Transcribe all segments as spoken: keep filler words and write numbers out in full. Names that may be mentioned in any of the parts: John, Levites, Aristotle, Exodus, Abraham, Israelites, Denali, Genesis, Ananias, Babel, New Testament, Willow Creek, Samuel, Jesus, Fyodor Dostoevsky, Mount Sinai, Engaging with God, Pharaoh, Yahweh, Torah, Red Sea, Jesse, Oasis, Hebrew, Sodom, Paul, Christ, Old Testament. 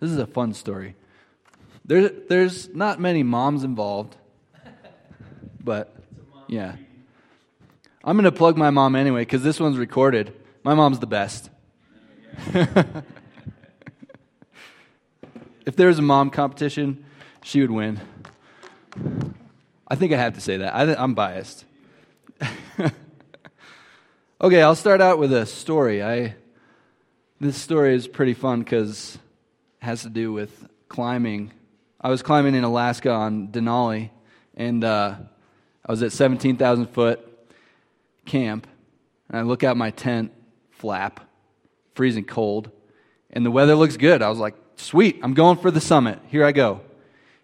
This is a fun story. There, there's not many moms involved, but yeah. I'm going to plug my mom anyway because this one's recorded. My mom's the best. If there was a mom competition, she would win. I think I have to say that. I th- I'm biased. Okay, I'll start out with a story. I this story is pretty fun because it has to do with climbing. I was climbing in Alaska on Denali, and uh, I was at seventeen thousand foot camp, and I look out my tent flap, freezing cold, and the weather looks good. I was like, sweet, I'm going for the summit. Here I go.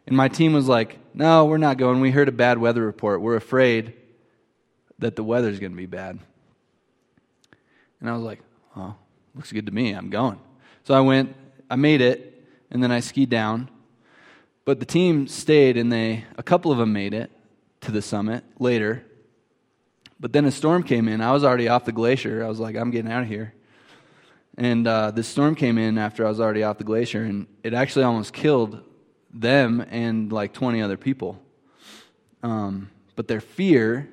And my team was like, no, we're not going. We heard a bad weather report. We're afraid that the weather's going to be bad. And I was like, oh, looks good to me. I'm going. So I went, I made it, and then I skied down. But the team stayed, and they a couple of them made it to the summit later. But then a storm came in. I was already off the glacier. I was like, I'm getting out of here. And uh, this storm came in after I was already off the glacier, and it actually almost killed them and like twenty other people. Um, but their fear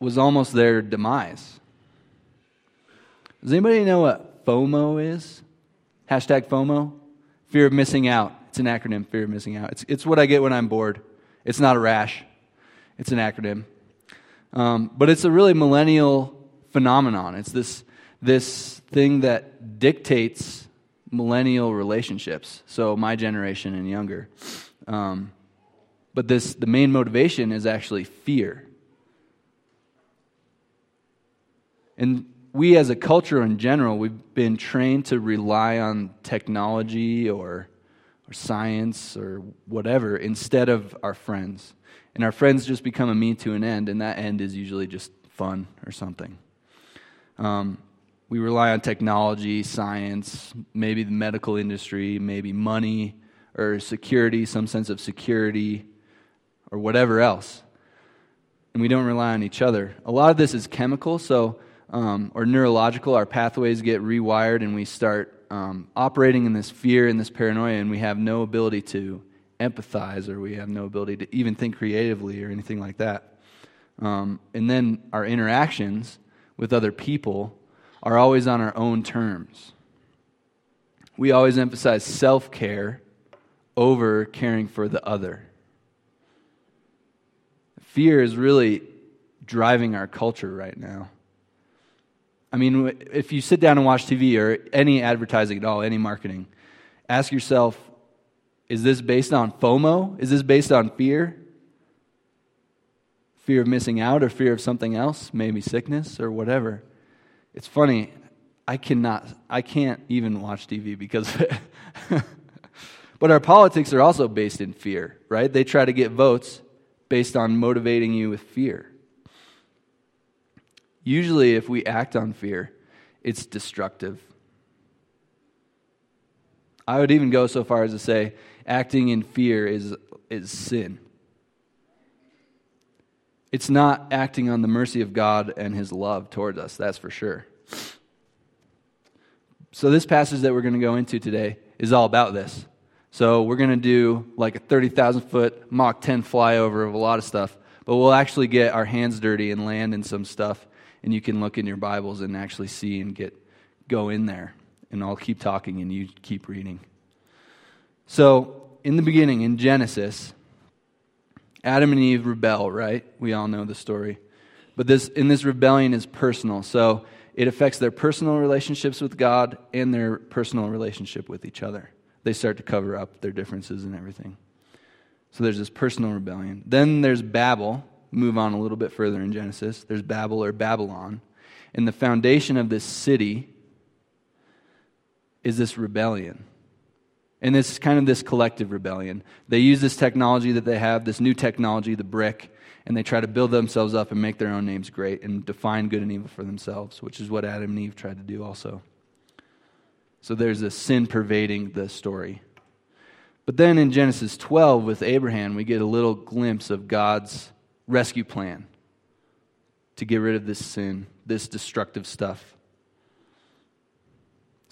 was almost their demise. Does anybody know what FOMO is? Hashtag FOMO. Fear of missing out. It's an acronym, fear of missing out. It's it's what I get when I'm bored. It's not a rash. It's an acronym. Um, but it's a really millennial phenomenon. It's this this thing that dictates millennial relationships, so my generation and younger. Um, but this the main motivation is actually fear. And we as a culture in general, we've been trained to rely on technology or or science or whatever instead of our friends. And our friends just become a means to an end, and that end is usually just fun or something. Um, we rely on technology, science, maybe the medical industry, maybe money or security, some sense of security or whatever else. And we don't rely on each other. A lot of this is chemical, so Um, or neurological, our pathways get rewired and we start um, operating in this fear and this paranoia, and we have no ability to empathize, or we have no ability to even think creatively or anything like that. Um, and then our interactions with other people are always on our own terms. We always emphasize self-care over caring for the other. Fear is really driving our culture right now. I mean, if you sit down and watch T V or any advertising at all, any marketing, ask yourself, is this based on FOMO? Is this based on fear? Fear of missing out or fear of something else, maybe sickness or whatever. It's funny, I cannot, I can't even watch T V because of it. But our politics are also based in fear, right? They try to get votes based on motivating you with fear. Usually, if we act on fear, it's destructive. I would even go so far as to say acting in fear is is sin. It's not acting on the mercy of God and His love towards us, that's for sure. So this passage that we're going to go into today is all about this. So we're going to do like a thirty thousand foot Mach ten flyover of a lot of stuff, but we'll actually get our hands dirty and land in some stuff. And you can look in your Bibles and actually see and get go in there. And I'll keep talking and you keep reading. So, in the beginning, in Genesis, Adam and Eve rebel, right? We all know the story. But this in this rebellion is personal. So, it affects their personal relationships with God and their personal relationship with each other. They start to cover up their differences and everything. So, there's this personal rebellion. Then there's Babel. Move on a little bit further in Genesis. There's Babel or Babylon. And the foundation of this city is this rebellion. And this is kind of this collective rebellion. They use this technology that they have, this new technology, the brick, and they try to build themselves up and make their own names great and define good and evil for themselves, which is what Adam and Eve tried to do also. So there's this sin pervading the story. But then in Genesis twelve with Abraham, we get a little glimpse of God's rescue plan to get rid of this sin, this destructive stuff.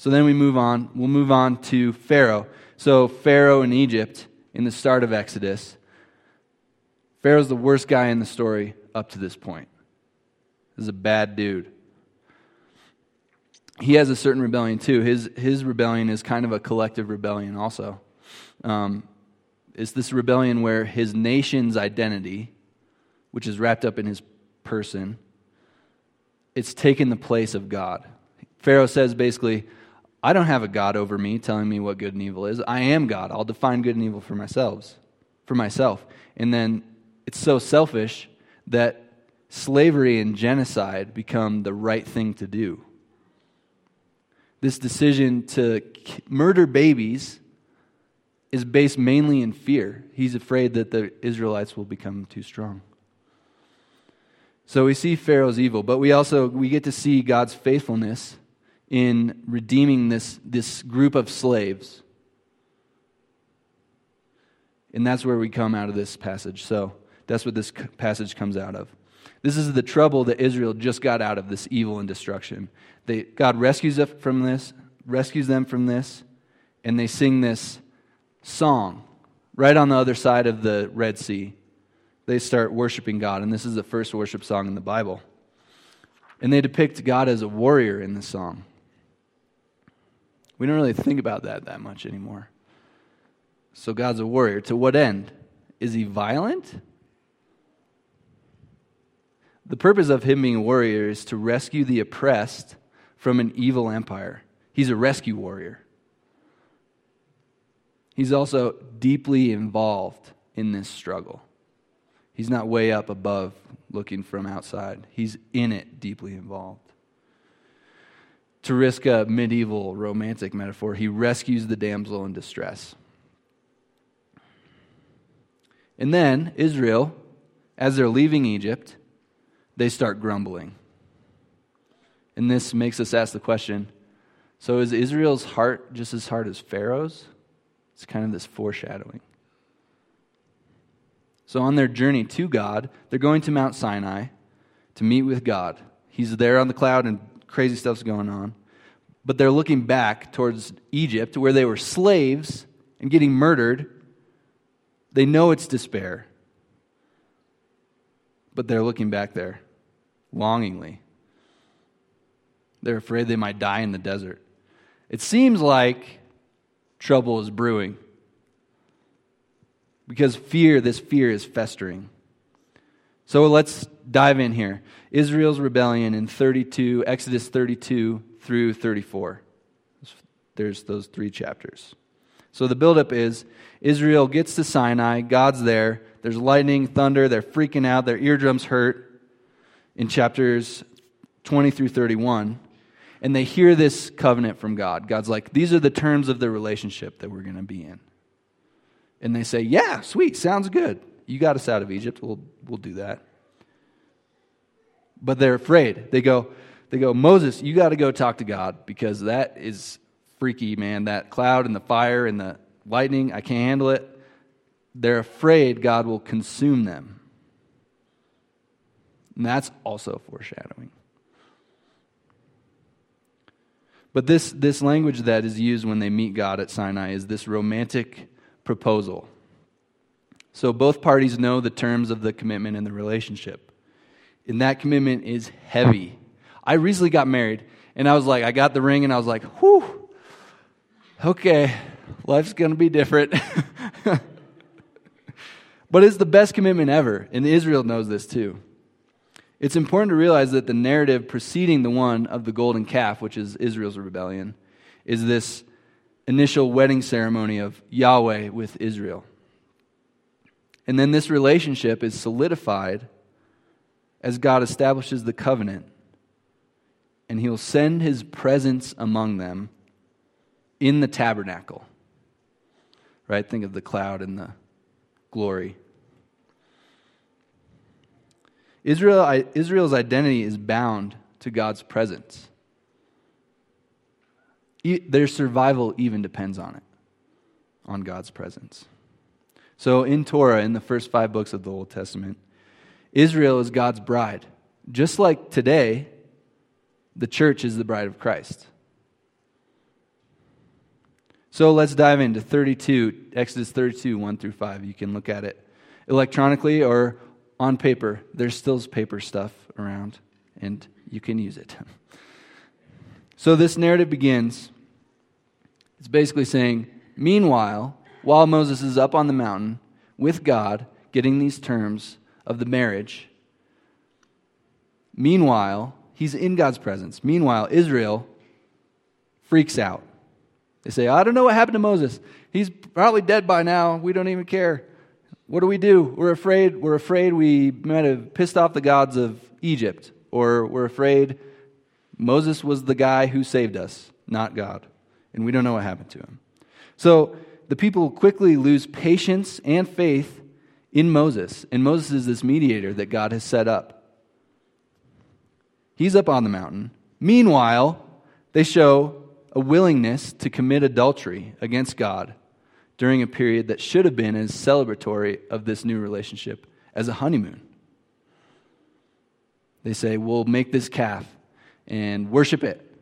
So then we move on. We'll move on to Pharaoh. So Pharaoh in Egypt in the start of Exodus. Pharaoh's the worst guy in the story up to this point. This is a bad dude. He has a certain rebellion too. His his rebellion is kind of a collective rebellion also. Um, it's this rebellion where his nation's identity, which is wrapped up in his person, it's taken the place of God. Pharaoh says basically, I don't have a God over me telling me what good and evil is. I am God. I'll define good and evil for myself. For myself. And then it's so selfish that slavery and genocide become the right thing to do. This decision to murder babies is based mainly in fear. He's afraid that the Israelites will become too strong. So we see Pharaoh's evil, but we also we get to see God's faithfulness in redeeming this, this group of slaves. And that's where we come out of this passage. So that's what this passage comes out of. This is the trouble that Israel just got out of, this evil and destruction. They, God rescues them from this, rescues them from this, and they sing this song right on the other side of the Red Sea. They start worshiping God, and this is the first worship song in the Bible. And they depict God as a warrior in this song. We don't really think about that that much anymore. So God's a warrior. To what end? Is he violent? The purpose of him being a warrior is to rescue the oppressed from an evil empire. He's a rescue warrior. He's also deeply involved in this struggle. He's not way up above looking from outside. He's in it, deeply involved. To risk a medieval romantic metaphor, he rescues the damsel in distress. And then Israel, as they're leaving Egypt, they start grumbling. And this makes us ask the question, so is Israel's heart just as hard as Pharaoh's? It's kind of this foreshadowing. So on their journey to God, they're going to Mount Sinai to meet with God. He's there on the cloud and crazy stuff's going on. But they're looking back towards Egypt where they were slaves and getting murdered. They know it's despair. But they're looking back there. Longingly. They're afraid they might die in the desert. It seems like trouble is brewing. Because fear, this fear is festering. So let's dive in here. Israel's rebellion in thirty-two, Exodus thirty-two through thirty-four. There's those three chapters. So the buildup is Israel gets to Sinai, God's there, there's lightning, thunder, they're freaking out, their eardrums hurt. In chapters twenty through thirty-one, and they hear this covenant from God. God's like, these are the terms of the relationship that we're going to be in. And they say, yeah, sweet, sounds good. You got us out of Egypt, we'll we'll do that. But they're afraid. They go, they go, Moses, you got to go talk to God because that is freaky, man. That cloud and the fire and the lightning, I can't handle it. They're afraid God will consume them. And that's also foreshadowing. But this, this language that is used when they meet God at Sinai is this romantic proposal. So both parties know the terms of the commitment and the relationship. And that commitment is heavy. I recently got married, and I was like, I got the ring, and I was like, whew, okay, life's going to be different. But it's the best commitment ever, and Israel knows this too. It's important to realize that the narrative preceding the one of the golden calf, which is Israel's rebellion, is this initial wedding ceremony of Yahweh with Israel. And then this relationship is solidified as God establishes the covenant, and He'll send His presence among them in the tabernacle. Right? Think of the cloud and the glory. Israel, Israel's identity is bound to God's presence. Their survival even depends on it, on God's presence. So in Torah, in the first five books of the Old Testament, Israel is God's bride. Just like today, the church is the bride of Christ. So let's dive into thirty-two, Exodus thirty-two, one through five. You can look at it electronically or on paper. There's still paper stuff around, and you can use it. So this narrative begins. It's basically saying, meanwhile, while Moses is up on the mountain with God, getting these terms of the marriage, meanwhile, he's in God's presence. Meanwhile, Israel freaks out. They say, I don't know what happened to Moses. He's probably dead by now. We don't even care. What do we do? We're afraid. We're afraid we might have pissed off the gods of Egypt. Or we're afraid Moses was the guy who saved us, not God. And we don't know what happened to him. So the people quickly lose patience and faith in Moses. And Moses is this mediator that God has set up. He's up on the mountain. Meanwhile, they show a willingness to commit adultery against God during a period that should have been as celebratory of this new relationship as a honeymoon. They say, we'll make this calf and worship it.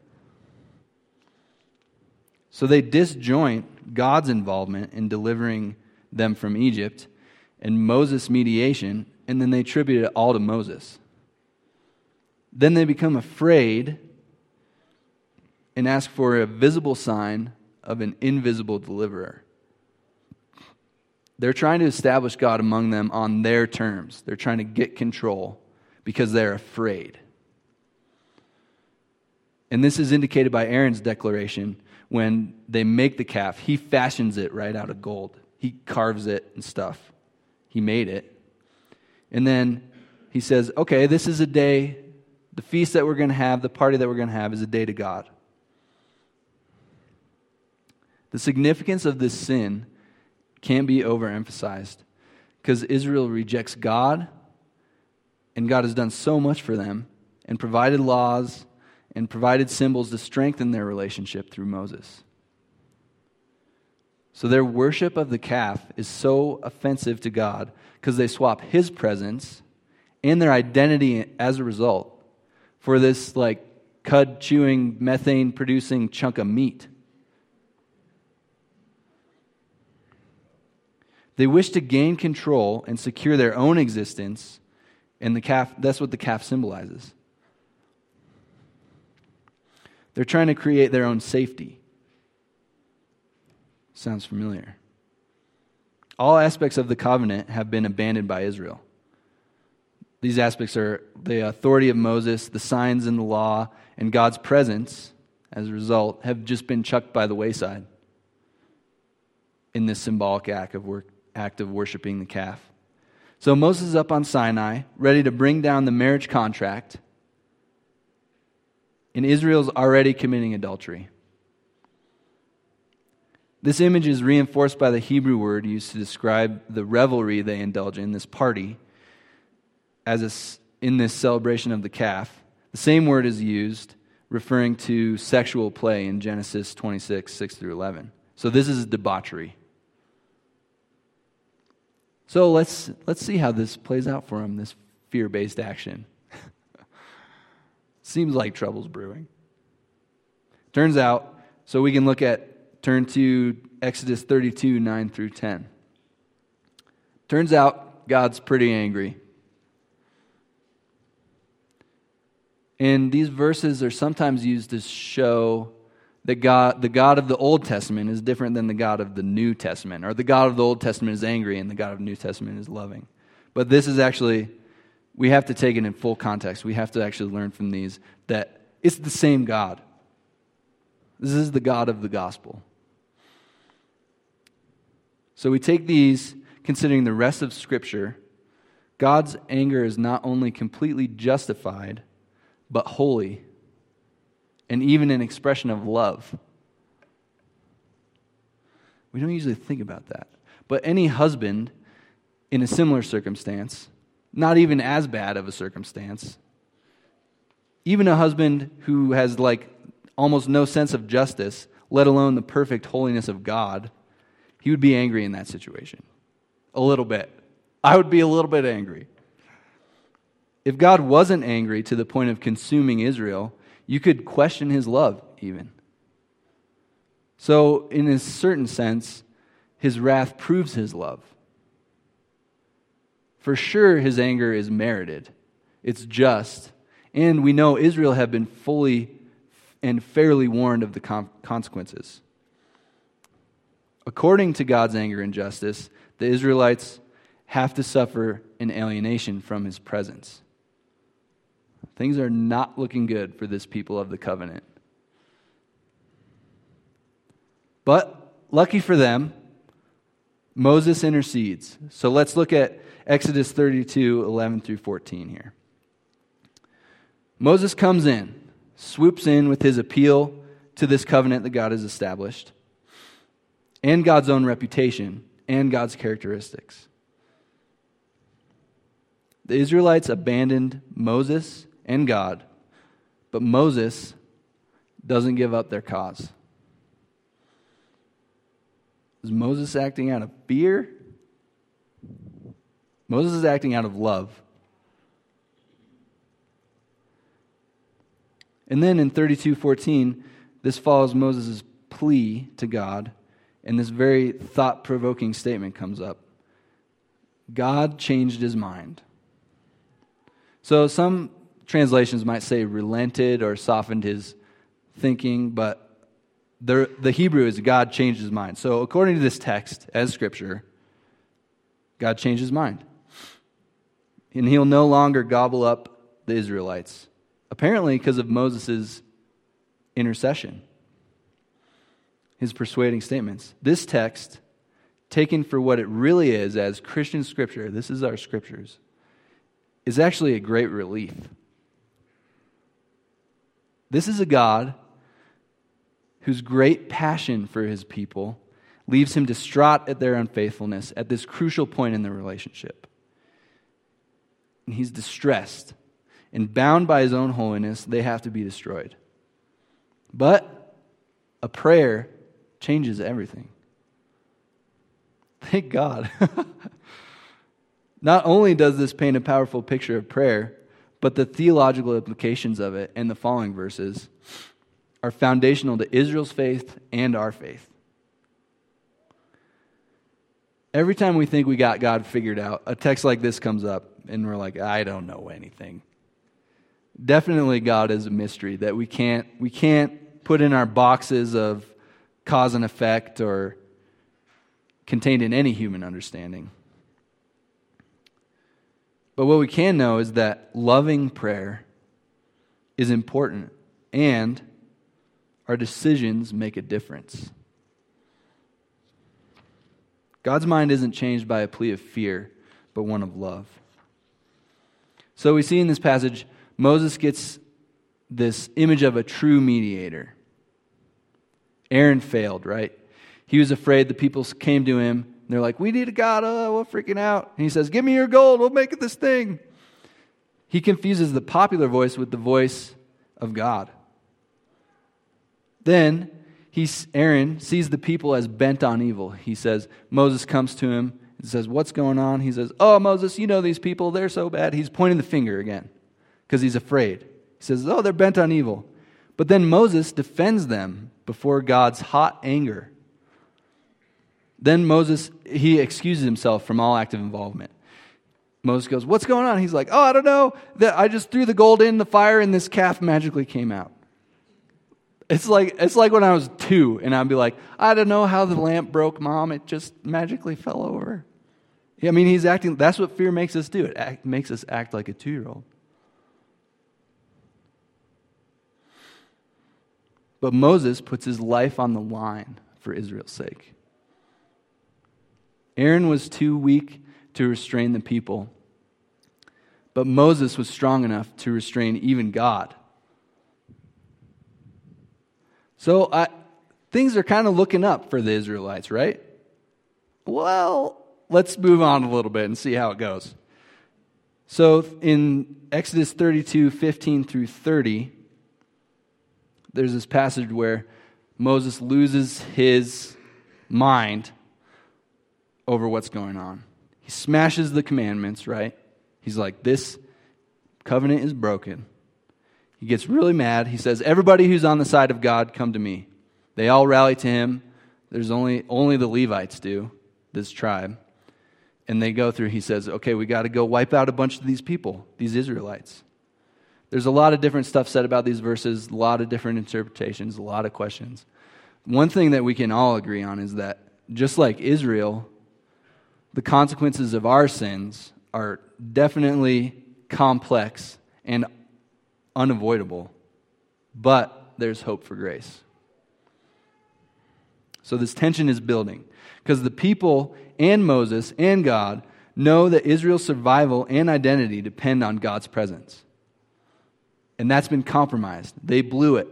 So they disjoint God's involvement in delivering them from Egypt and Moses' mediation, and then they attribute it all to Moses. Then they become afraid and ask for a visible sign of an invisible deliverer. They're trying to establish God among them on their terms. They're trying to get control because they're afraid. And this is indicated by Aaron's declaration when they make the calf. He fashions it right out of gold. He carves it and stuff. He made it. And then he says, okay, this is a day, the feast that we're going to have, the party that we're going to have is a day to God. The significance of this sin can't be overemphasized because Israel rejects God, and God has done so much for them and provided laws and provided symbols to strengthen their relationship through Moses. So their worship of the calf is so offensive to God because they swap his presence and their identity as a result for this like cud-chewing, methane-producing chunk of meat. They wish to gain control and secure their own existence, and the calf, that's what the calf symbolizes. They're trying to create their own safety. Sounds familiar. All aspects of the covenant have been abandoned by Israel. These aspects are the authority of Moses, the signs in the law, and God's presence, as a result, have just been chucked by the wayside in this symbolic act of, work, act of worshiping the calf. So Moses is up on Sinai, ready to bring down the marriage contract, and Israel's already committing adultery. This image is reinforced by the Hebrew word used to describe the revelry they indulge in, this party, as a, in this celebration of the calf. The same word is used referring to sexual play in Genesis twenty-six, six through eleven. So this is debauchery. So let's let's see how this plays out for him, this fear-based action. Seems like trouble's brewing. Turns out, so we can look at, turn to Exodus thirty-two, nine through ten. Turns out, God's pretty angry. And these verses are sometimes used to show that God, the God of the Old Testament is different than the God of the New Testament, or the God of the Old Testament is angry and the God of the New Testament is loving. But this is actually... we have to take it in full context. We have to actually learn from these that it's the same God. This is the God of the gospel. So we take these, considering the rest of Scripture, God's anger is not only completely justified, but holy, and even an expression of love. We don't usually think about that. But any husband in a similar circumstance, not even as bad of a circumstance, even a husband who has like almost no sense of justice, let alone the perfect holiness of God, he would be angry in that situation. A little bit. I would be a little bit angry. If God wasn't angry to the point of consuming Israel, you could question his love even. So, in a certain sense, his wrath proves his love. For sure, his anger is merited. It's just. And we know Israel have been fully and fairly warned of the consequences. According to God's anger and justice, the Israelites have to suffer an alienation from his presence. Things are not looking good for this people of the covenant. But lucky for them, Moses intercedes. So let's look at Exodus thirty-two, eleven through fourteen here. Moses comes in, swoops in with his appeal to this covenant that God has established, and God's own reputation, and God's characteristics. The Israelites abandoned Moses and God, but Moses doesn't give up their cause. Is Moses acting out of fear? Moses is acting out of love. And then in thirty-two fourteen, this follows Moses' plea to God, and this very thought-provoking statement comes up. God changed his mind. So some translations might say relented or softened his thinking, but the, the Hebrew is God changed his mind. So according to this text, as Scripture, God changed his mind. And he'll no longer gobble up the Israelites, apparently because of Moses' intercession, his persuading statements. This text, taken for what it really is as Christian Scripture, this is our Scriptures, is actually a great relief. This is a God whose great passion for his people leaves him distraught at their unfaithfulness at this crucial point in the relationship. And he's distressed and bound by his own holiness. They have to be destroyed. But a prayer changes everything. Thank God. Not only does this paint a powerful picture of prayer, but the theological implications of it and the following verses are foundational to Israel's faith and our faith. Every time we think we got God figured out, a text like this comes up, and we're like, I don't know anything. Definitely God is a mystery that we can't, we can't put in our boxes of cause and effect or contained in any human understanding. But what we can know is that loving prayer is important, and our decisions make a difference. God's mind isn't changed by a plea of fear, but one of love. So we see in this passage, Moses gets this image of a true mediator. Aaron failed, right? He was afraid. The people came to him. They're like, we need a God. Oh, we're freaking out. And he says, give me your gold. We'll make it this thing. He confuses the popular voice with the voice of God. Then he, Aaron sees the people as bent on evil. He says, Moses comes to him and says, what's going on? He says, oh, Moses, you know these people. They're so bad. He's pointing the finger again because he's afraid. He says, oh, they're bent on evil. But then Moses defends them before God's hot anger. Then Moses, he excuses himself from all active involvement. Moses goes, what's going on? He's like, oh, I don't know. I just threw the gold in the fire and this calf magically came out. It's like it's like when I was two and I'd be like, I don't know how the lamp broke, Mom. It just magically fell over. I mean, he's acting. That's what fear makes us do. It act, makes us act like a two-year-old. But Moses puts his life on the line for Israel's sake. Aaron was too weak to restrain the people, but Moses was strong enough to restrain even God. So I, things are kind of looking up for the Israelites, right? Well, let's move on a little bit and see how it goes. So in Exodus thirty-two, fifteen through thirty, there's this passage where Moses loses his mind over what's going on. He smashes the commandments, right? He's like, this covenant is broken. He gets really mad. He says, everybody who's on the side of God, come to me. They all rally to him. There's only only the Levites do, this tribe. And they go through, he says, okay, we got to go wipe out a bunch of these people, these Israelites. There's a lot of different stuff said about these verses, a lot of different interpretations, a lot of questions. One thing that we can all agree on is that just like Israel, the consequences of our sins are definitely complex and unavoidable, but there's hope for grace. So this tension is building because the people and Moses and God know that Israel's survival and identity depend on God's presence. And that's been compromised. They blew it.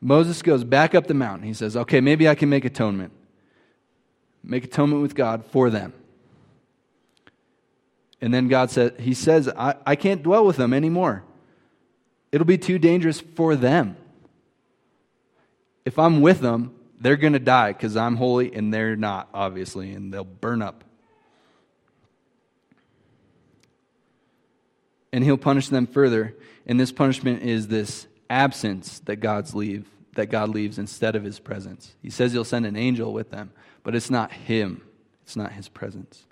Moses goes back up the mountain. He says, okay, maybe I can make atonement. Make atonement with God for them. And then God says, he says, I, I can't dwell with them anymore. It'll be too dangerous for them. If I'm with them, they're going to die because I'm holy and they're not, obviously, and they'll burn up. And he'll punish them further. And this punishment is this absence that God's leave, that God leaves instead of his presence. He says he'll send an angel with them, but it's not him. It's not his presence.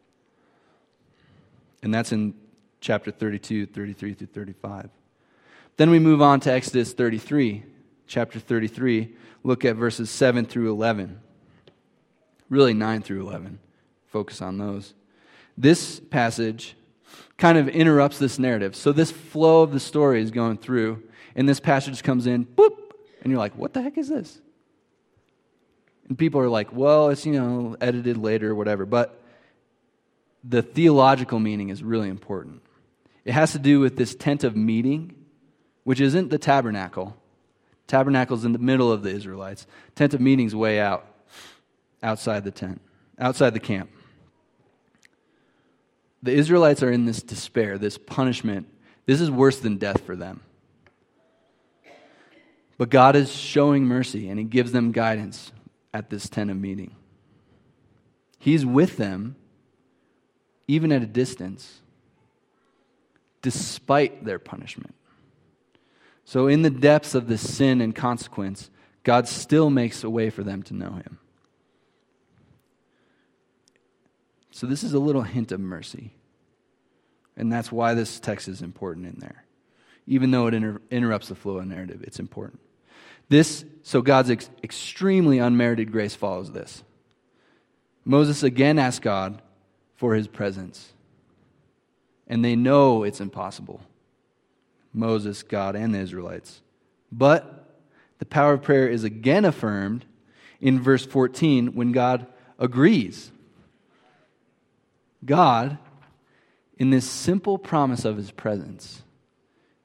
And that's in chapter thirty-two, thirty-three through thirty-five. Then we move on to Exodus thirty-three. Chapter thirty-three, look at verses seven through eleven. Really nine through eleven. Focus on those. This passage kind of interrupts this narrative. So this flow of the story is going through, and this passage comes in, boop, and you're like, what the heck is this? And people are like, well, it's, you know, edited later or whatever. But the theological meaning is really important. It has to do with this tent of meeting, which isn't the tabernacle. Tabernacle's in the middle of the Israelites. Tent of meeting's way out, outside the tent, outside the camp. The Israelites are in this despair, this punishment. This is worse than death for them. But God is showing mercy, and he gives them guidance at this tent of meeting. He's with them, even at a distance, despite their punishment. So in the depths of the sin and consequence, God still makes a way for them to know him. So this is a little hint of mercy. And that's why this text is important in there. Even though it inter- interrupts the flow of narrative, it's important. This, so God's ex- extremely unmerited grace follows this. Moses again asks God for his presence. And they know it's impossible. Moses, God, and the Israelites. But the power of prayer is again affirmed in verse fourteen when God agrees. God, in this simple promise of his presence,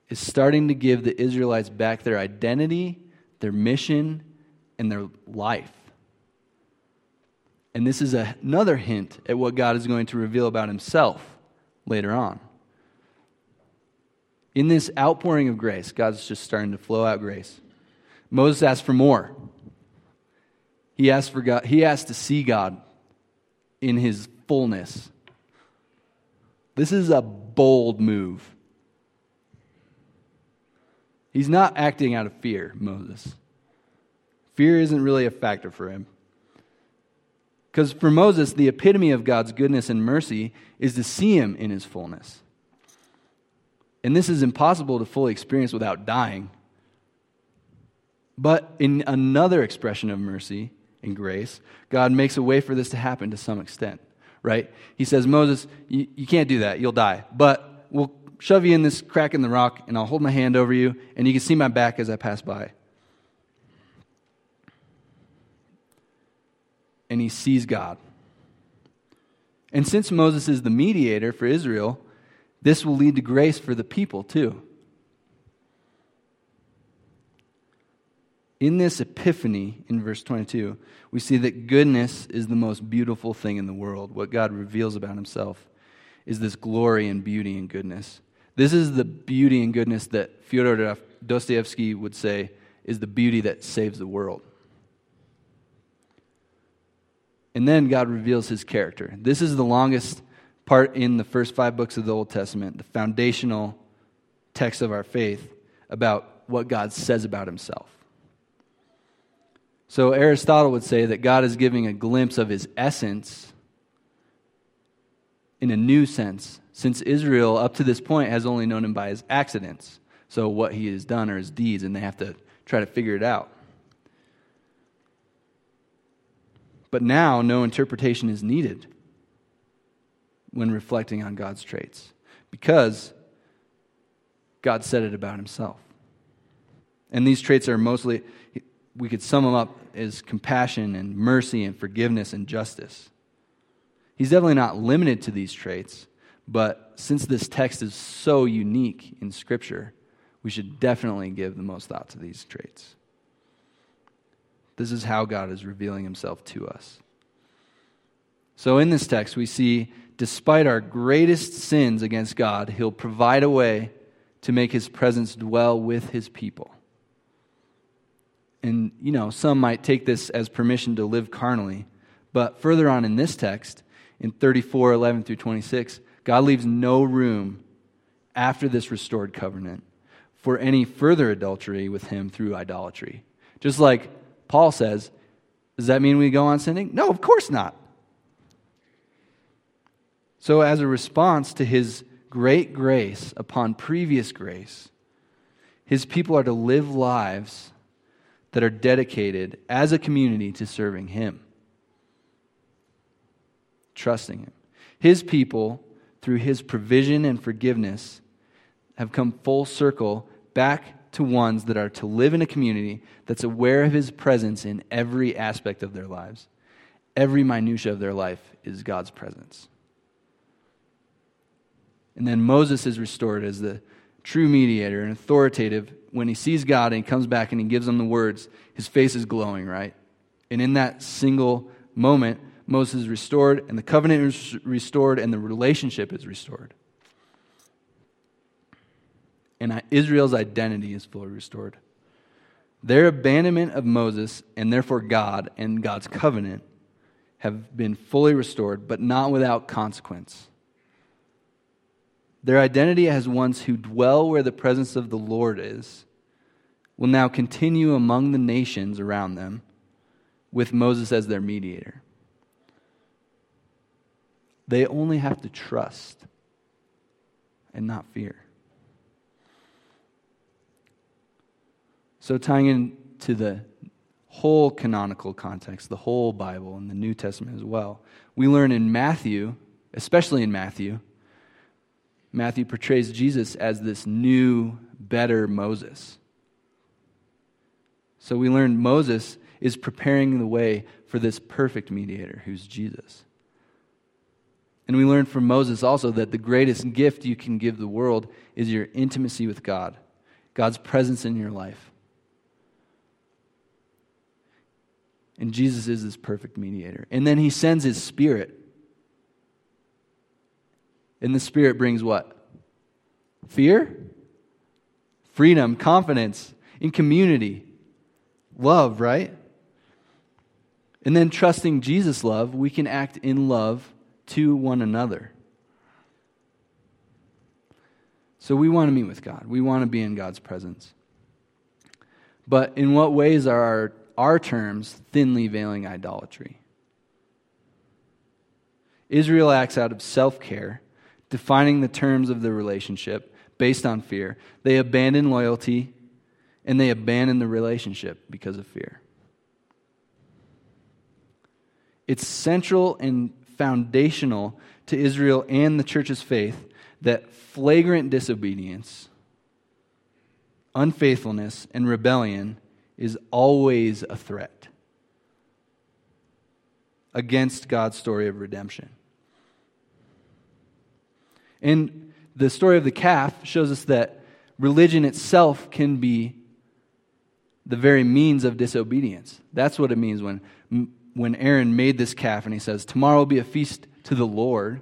is starting to give the Israelites back their identity, their mission, and their life. And this is another hint at what God is going to reveal about himself later on. In this outpouring of grace, God's just starting to flow out grace. Moses asked for more. He asked for God. He asked to see God in his fullness. This is a bold move. He's not acting out of fear, Moses. Fear isn't really a factor for him. Because for Moses, the epitome of God's goodness and mercy is to see him in his fullness. And this is impossible to fully experience without dying. But in another expression of mercy and grace, God makes a way for this to happen to some extent, right? He says, Moses, you, you can't do that. You'll die. But we'll shove you in this crack in the rock, and I'll hold my hand over you, and you can see my back as I pass by. And he sees God. And since Moses is the mediator for Israel, this will lead to grace for the people too. In this epiphany, in verse twenty-two, we see that goodness is the most beautiful thing in the world. What God reveals about himself is this glory and beauty and goodness. This is the beauty and goodness that Fyodor Dostoevsky would say is the beauty that saves the world. And then God reveals his character. This is the longest part in the first five books of the Old Testament, the foundational text of our faith about what God says about himself. So Aristotle would say that God is giving a glimpse of his essence in a new sense, since Israel up to this point has only known him by his accidents. So what he has done or his deeds, and they have to try to figure it out. But now no interpretation is needed when reflecting on God's traits, because God said it about himself. And these traits are mostly, we could sum them up as compassion and mercy and forgiveness and justice. He's definitely not limited to these traits, but since this text is so unique in Scripture, we should definitely give the most thought to these traits. This is how God is revealing himself to us. So in this text, we see, despite our greatest sins against God, he'll provide a way to make his presence dwell with his people. And, you know, some might take this as permission to live carnally. But further on in this text, in thirty-four, eleven through twenty-six, God leaves no room after this restored covenant for any further adultery with him through idolatry. Just like Paul says, does that mean we go on sinning? No, of course not. So as a response to his great grace upon previous grace, his people are to live lives that are dedicated as a community to serving him, trusting him. His people, through his provision and forgiveness, have come full circle back to ones that are to live in a community that's aware of his presence in every aspect of their lives. Every minutia of their life is God's presence. And then Moses is restored as the true mediator and authoritative. When he sees God and he comes back and he gives him the words, his face is glowing, right? And in that single moment, Moses is restored, and the covenant is restored, and the relationship is restored. And Israel's identity is fully restored. Their abandonment of Moses, and therefore God and God's covenant, have been fully restored, but not without consequence. Their identity as ones who dwell where the presence of the Lord is will now continue among the nations around them with Moses as their mediator. They only have to trust and not fear. So tying into the whole canonical context, the whole Bible and the New Testament as well, we learn in Matthew, especially in Matthew, Matthew portrays Jesus as this new, better Moses. So we learn Moses is preparing the way for this perfect mediator, who's Jesus. And we learn from Moses also that the greatest gift you can give the world is your intimacy with God, God's presence in your life. And Jesus is this perfect mediator. And then he sends his Spirit. And the Spirit brings what? Fear? Freedom, confidence, in community, love, right? And then trusting Jesus' love, we can act in love to one another. So we want to meet with God. We want to be in God's presence. But in what ways are our, our terms thinly veiling idolatry? Israel acts out of self-care, defining the terms of the relationship based on fear. They abandon loyalty, and they abandon the relationship because of fear. It's central and foundational to Israel and the church's faith that flagrant disobedience, unfaithfulness, and rebellion is always a threat against God's story of redemption. And the story of the calf shows us that religion itself can be the very means of disobedience. That's what it means when, when Aaron made this calf and he says, tomorrow will be a feast to the Lord,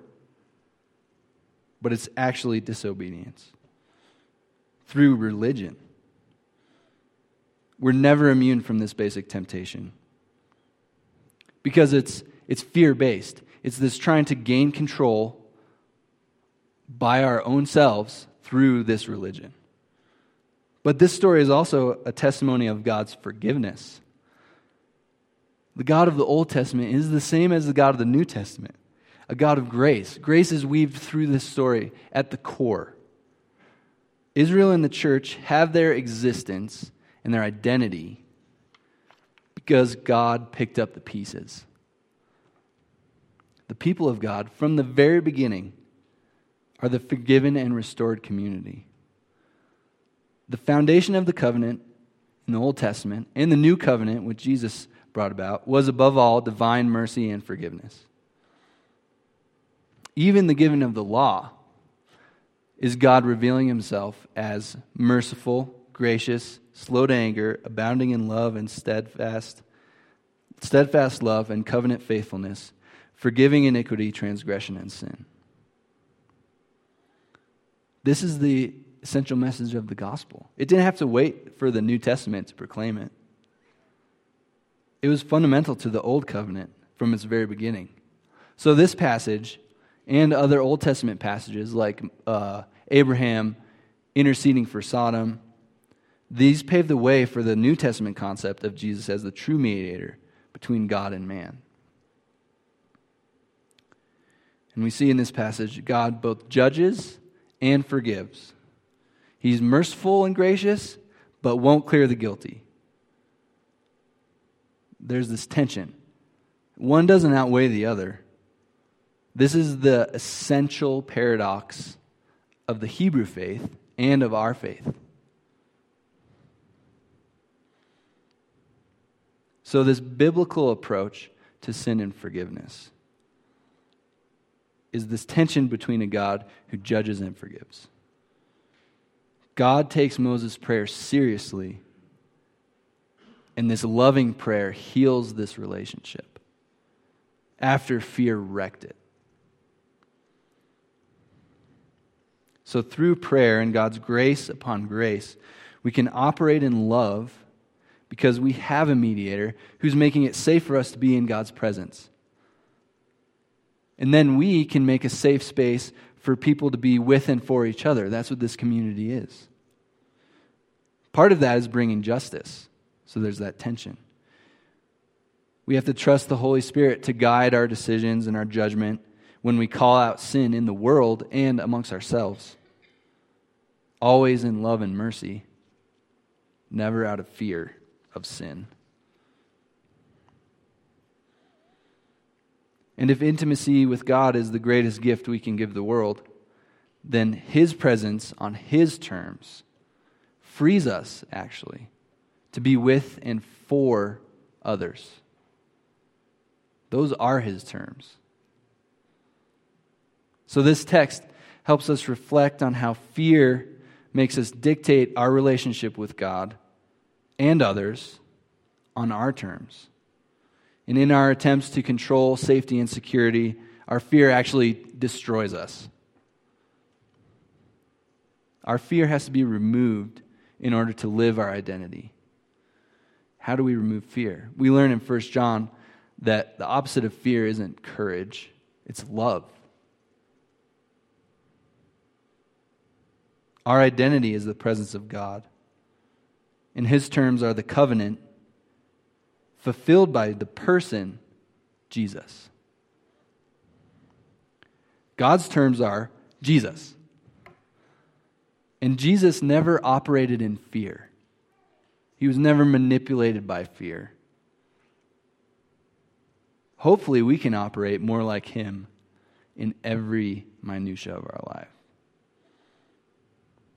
but it's actually disobedience through religion. We're never immune from this basic temptation because it's, it's fear-based. It's this trying to gain control by our own selves through this religion. But this story is also a testimony of God's forgiveness. The God of the Old Testament is the same as the God of the New Testament, a God of grace. Grace is weaved through this story at the core. Israel and the church have their existence and their identity because God picked up the pieces. The people of God, from the very beginning, are the forgiven and restored community. The foundation of the covenant in the Old Testament and the new covenant, which Jesus brought about, was above all divine mercy and forgiveness. Even the giving of the law is God revealing himself as merciful, gracious, slow to anger, abounding in love and steadfast, steadfast love and covenant faithfulness, forgiving iniquity, transgression, and sin. This is the essential message of the gospel. It didn't have to wait for the New Testament to proclaim it. It was fundamental to the Old Covenant from its very beginning. So this passage and other Old Testament passages like uh, Abraham interceding for Sodom, these pave the way for the New Testament concept of Jesus as the true mediator between God and man. And we see in this passage, God both judges and forgives. He's merciful and gracious, but won't clear the guilty. There's this tension. One doesn't outweigh the other. This is the essential paradox of the Hebrew faith and of our faith. So this biblical approach to sin and forgiveness is this tension between a God who judges and forgives. God takes Moses' prayer seriously, and this loving prayer heals this relationship after fear wrecked it. So through prayer and God's grace upon grace, we can operate in love because we have a mediator who's making it safe for us to be in God's presence. And then we can make a safe space for people to be with and for each other. That's what this community is. Part of that is bringing justice. So there's that tension. We have to trust the Holy Spirit to guide our decisions and our judgment when we call out sin in the world and amongst ourselves. Always in love and mercy, never out of fear of sin. And if intimacy with God is the greatest gift we can give the world, then His presence on His terms frees us, actually, to be with and for others. Those are His terms. So this text helps us reflect on how fear makes us dictate our relationship with God and others on our terms. And in our attempts to control safety and security, our fear actually destroys us. Our fear has to be removed in order to live our identity. How do we remove fear? We learn in First John that the opposite of fear isn't courage, it's love. Our identity is the presence of God. And His terms are the covenant fulfilled by the person, Jesus. God's terms are Jesus. And Jesus never operated in fear. He was never manipulated by fear. Hopefully, we can operate more like Him in every minutia of our life.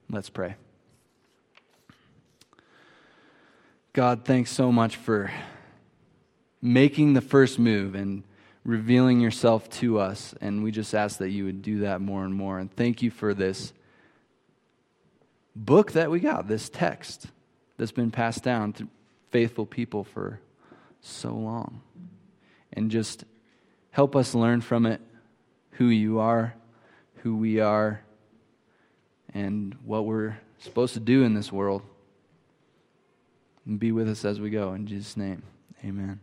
Let's pray. God, thanks so much for making the first move and revealing yourself to us. And we just ask that you would do that more and more. And thank you for this book that we got, this text that's been passed down to faithful people for so long. And just help us learn from it who you are, who we are, and what we're supposed to do in this world. And be with us as we go. In Jesus' name, amen.